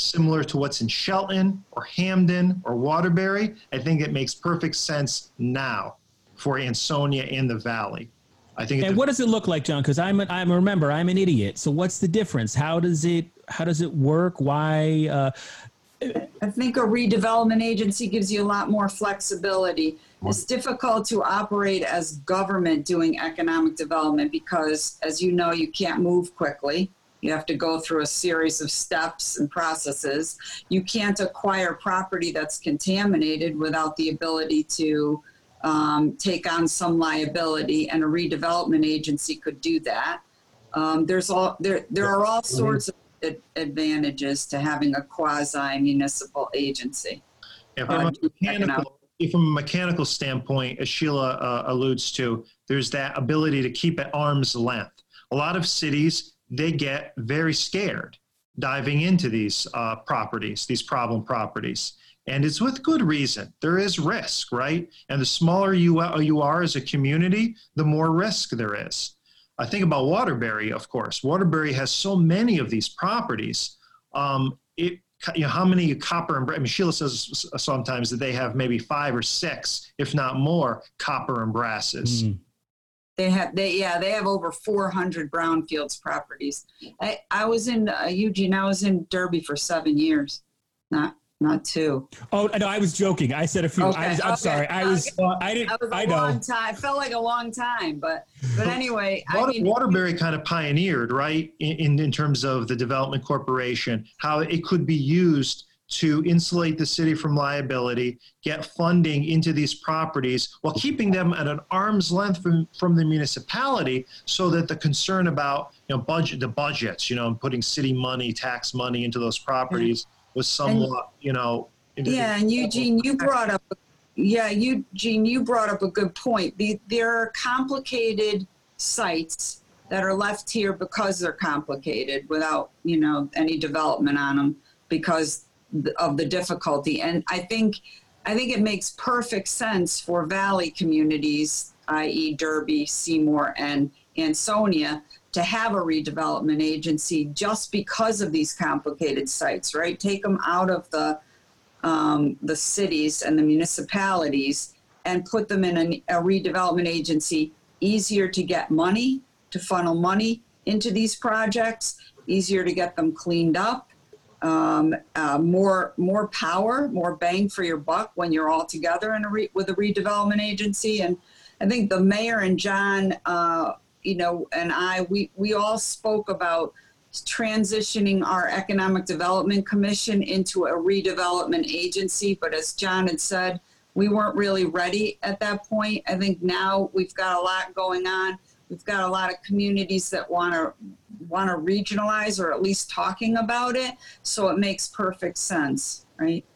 similar to what's in Shelton or Hamden or Waterbury, I think it makes perfect sense now for Ansonia and the Valley. I think. And what does it look like, John? Because I'm an idiot. So what's the difference? How does it work? Why? I think a redevelopment agency gives you a lot more flexibility. It's difficult to operate as government doing economic development because, as you know, you can't move quickly. You have to go through a series of steps and processes. You can't acquire property that's contaminated without the ability to take on some liability, and a redevelopment agency could do that. There are all sorts of advantages to having a quasi-municipal agency. Yeah, from a mechanical standpoint, as Sheila alludes to, there's that ability to keep at arm's length. A lot of cities, they get very scared diving into these properties, these problem properties. And it's with good reason. There is risk, right? And the smaller you are as a community, the more risk there is. I think about Waterbury, of course. Waterbury has so many of these properties. How many copper and brass? I mean, Sheila says sometimes that they have maybe 5 or 6, if not more, copper and brasses. Mm. They have over 400 brownfields properties. I was in Eugene. I was in Derby for 7 years. Not two. Oh no, I was joking. I said a few. Okay. I'm sorry. I felt like a long time, but anyway. Waterbury kind of pioneered, right, in terms of the development corporation, how it could be used to insulate the city from liability, get funding into these properties while keeping them at an arm's length from the municipality, so that the concern about budgets, and putting city money, tax money into those properties. Mm-hmm. Was somewhat, And Eugene, you brought up a good point. There are complicated sites that are left here because they're complicated without, any development on them because of the difficulty. And I think it makes perfect sense for Valley communities, i.e. Derby, Seymour, and Ansonia, to have a redevelopment agency just because of these complicated sites, right? Take them out of the cities and the municipalities and put them in a redevelopment agency, easier to get money, to funnel money into these projects, easier to get them cleaned up, more power, more bang for your buck when you're all together with a redevelopment agency. And I think the mayor and John, and we all spoke about transitioning our Economic Development Commission into a redevelopment agency. But as John had said, we weren't really ready at that point. I think now we've got a lot going on. We've got a lot of communities that want to regionalize, or at least talking about it. So it makes perfect sense, right?